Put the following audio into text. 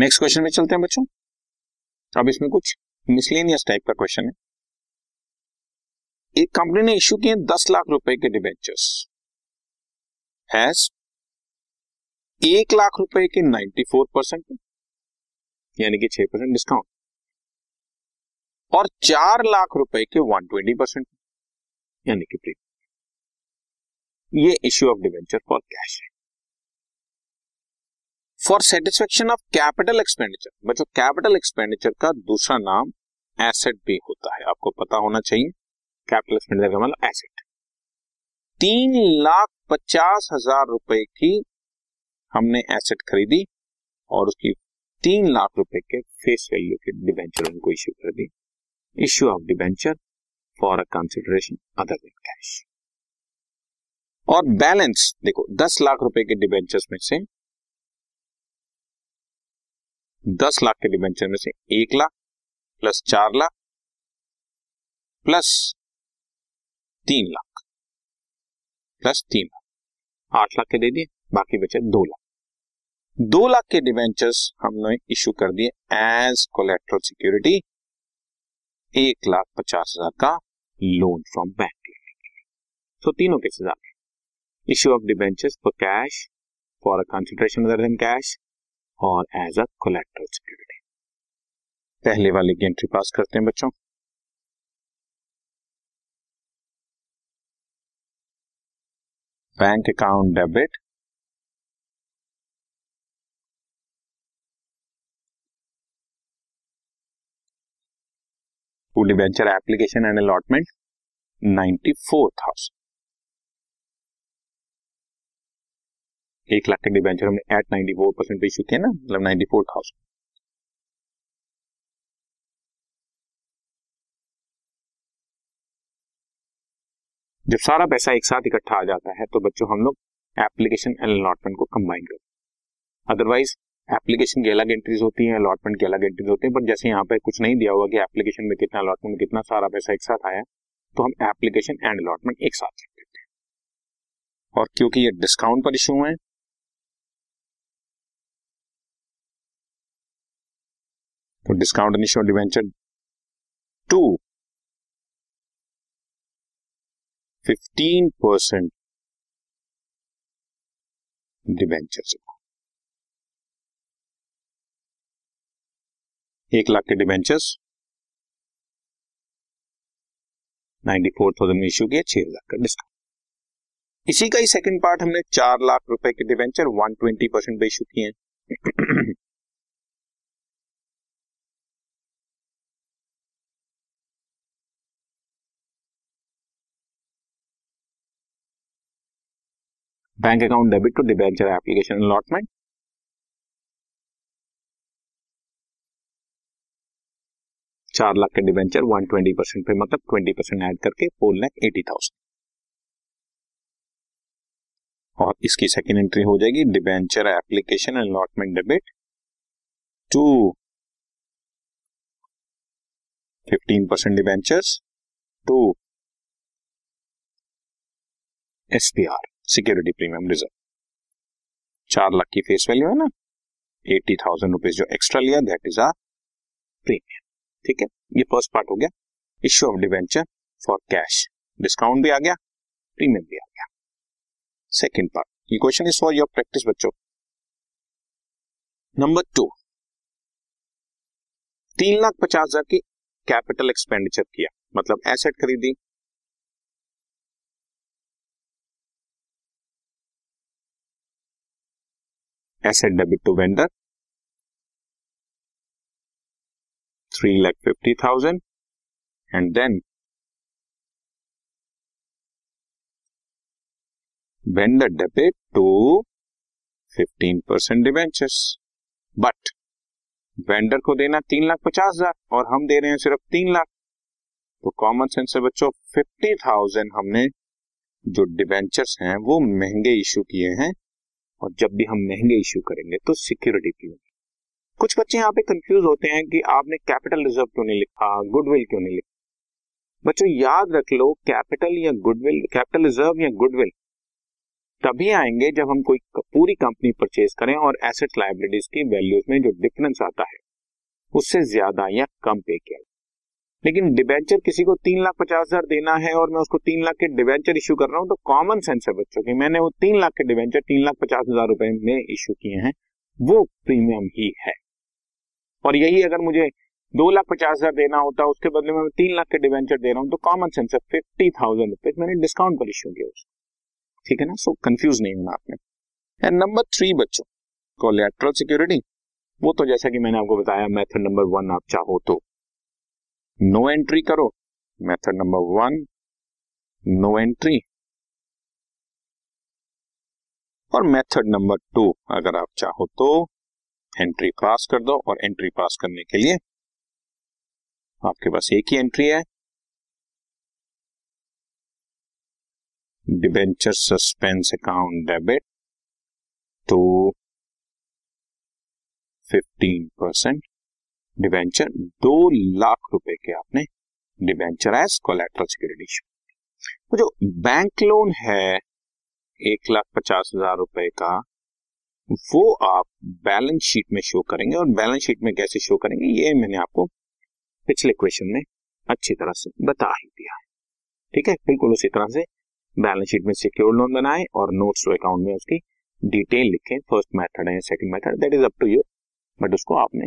Next question में चलते हैं बच्चों। अब इसमें कुछ मिसलेनियस टाइप का क्वेश्चन है। एक कंपनी ने इश्यू किए 10 लाख रुपए के डिबेंचर्स, हैज 1 लाख रुपए के 94% यानी कि 6% डिस्काउंट और 4 लाख रुपए के 120% यानी कि प्रीमियम। ये issue of debenture for cash है। For satisfaction of capital expenditure, बच्चों कैपिटल एक्सपेंडिचर का दूसरा नाम एसेट भी होता है, आपको पता होना चाहिए। कैपिटल एक्सपेंडिचर का मतलब एसेट। 3,50,000 रुपए की हमने एसेट खरीदी और उसकी 3 लाख रुपए के फेस वैल्यू के डिबेंचर उनको इश्यू कर दी। Issue of debenture for a consideration other than cash. और बैलेंस देखो, 10 लाख रुपए के डिबेंचर्स में से 10 लाख के डिबेंचर में से 1 lakh plus 4 lakh plus 3 lakh plus 3 lakh 8 lakh के दे दिए, बाकी बचे 2 लाख। 2 लाख के डिबेंचर्स हमने इश्यू कर दिए एज कोलेक्ट्रल सिक्योरिटी 1,50,000 का लोन फ्रॉम बैंक। तो तीनों के साथ issue of debentures for cash for a consideration other than cash और एज अ कोलेक्ट्रल सिक्योरिटी। पहले वाले की एंट्री पास करते हैं बच्चों। Bank account debit, to debenture application and allotment 94,000। 1 lakh के डिबेंचर हमने एट 94% पे इश्यू किया ना, मतलब 94,000। जब सारा पैसा एक साथ इकट्ठा आ जाता है तो बच्चों हम लोग एप्लीकेशन एंड अलॉटमेंट को कंबाइन करते हैं। अदरवाइज एप्लीकेशन की अलग एंट्रीज होती हैं, अलॉटमेंट की अलग एंट्रीज होती हैं, पर जैसे यहाँ पे कुछ नहीं दिया हुआ कि एप्लीकेशन में कितना अलॉटमेंट में कितना, सारा पैसा एक साथ आया तो हम एप्लीकेशन एंड अलॉटमेंट एक साथ लिख देते हैं। और क्योंकि ये डिस्काउंट पर इश्यू है तो discount and issue of debenture 15% debenture. 1 lakh के डिबेंचर्स 94,000 में इश्यू किया, 6 लाख का डिस्काउंट। इसी का ही सेकंड पार्ट हमने 4 लाख रुपए के डिबेंचर 120% पे इश्यू किए हैं। 4 लाख के डिबेंचर 120% पे, मतलब 20% ऐड करके 4,80,000। और इसकी सेकेंड एंट्री हो जाएगी debenture application allotment debit 15% debentures 2 SPR security premium reserve. 4 lakh की फेस वैल्यू है ना, 80,000 रुपीज जो एक्स्ट्रा लिया दैट इज आर प्रीमियम। ठीक है, ये फर्स्ट पार्ट हो गया issue of debenture for cash, discount भी आ गया प्रीमियम भी आ गया। सेकंड पार्ट, ये question is for your practice बच्चों। नंबर 2, 3,50,000 की कैपिटल एक्सपेंडिचर किया, मतलब एसेट खरीदी, asset debit to vendor 3,50,000 and then vendor debit to 15% debentures. But vendor को देना 3,50,000 और हम दे रहे हैं सिर्फ 3 लाख, तो कॉमन सेंस से बच्चों 50,000 हमने जो डिबेंचर्स हैं वो महंगे इश्यू किए हैं। और जब भी हम महंगे इश्यू करेंगे तो सिक्योरिटी प्रीमियम। कुछ बच्चे यहाँ पे कंफ्यूज होते हैं कि आपने कैपिटल रिजर्व क्यों नहीं लिखा, गुडविल क्यों नहीं लिखा। बच्चों याद रख लो, कैपिटल या गुडविल, कैपिटल रिजर्व या गुडविल, तभी आएंगे जब हम कोई पूरी कंपनी परचेज करें और एसेट लायबिलिटीज की वैल्यूज में जो डिफरेंस आता है उससे ज्यादा या कम पे किया। लेकिन डिबेंचर किसी को 3,50,000 देना है और मैं उसको 3,00,000 के डिबेंचर इशू कर रहा हूँ, तो कॉमन सेंस है बच्चों की, मैंने वो 3,00,000 के डिबेंचर 3,50,000 रुपए में इशू किए हैं, वो प्रीमियम ही है। और यही अगर मुझे 2,50,000 देना होता उसके बदले में 3,00,000 के डिबेंचर दे रहा हूँ, तो कॉमन सेंस है 50,000 रुपए मैंने डिस्काउंट पर इशू किया उसको, ठीक है ना। सो कंफ्यूज नहीं होना आपने। नंबर 3 बच्चों, कोलैटरल सिक्योरिटी, वो तो जैसा कि मैंने आपको बताया मेथड नंबर 1 आप चाहो तो नो एंट्री करो, मेथड नंबर 1 नो एंट्री, और मेथड नंबर 2 अगर आप चाहो तो एंट्री पास कर दो। और एंट्री पास करने के लिए आपके पास एक ही एंट्री है, debenture suspense account debit to 15%, debenture 2,00,000 रुपए के आपने debenture as collateral security issue. वो जो बैंक लोन है 1,50,000 रुपए का, वो आप बैलेंस शीट में शो करेंगे। और बैलेंस शीट में कैसे शो करेंगे ये मैंने आपको पिछले क्वेश्चन में अच्छी तरह से बता ही दिया है, ठीक है। बिल्कुल उसी तरह से बैलेंस शीट में सिक्योर लोन बनाए और नोट्स टू अकाउंट में उसकी डिटेल लिखें। फर्स्ट मैथड है, second method, that is up to you, but उसको आपने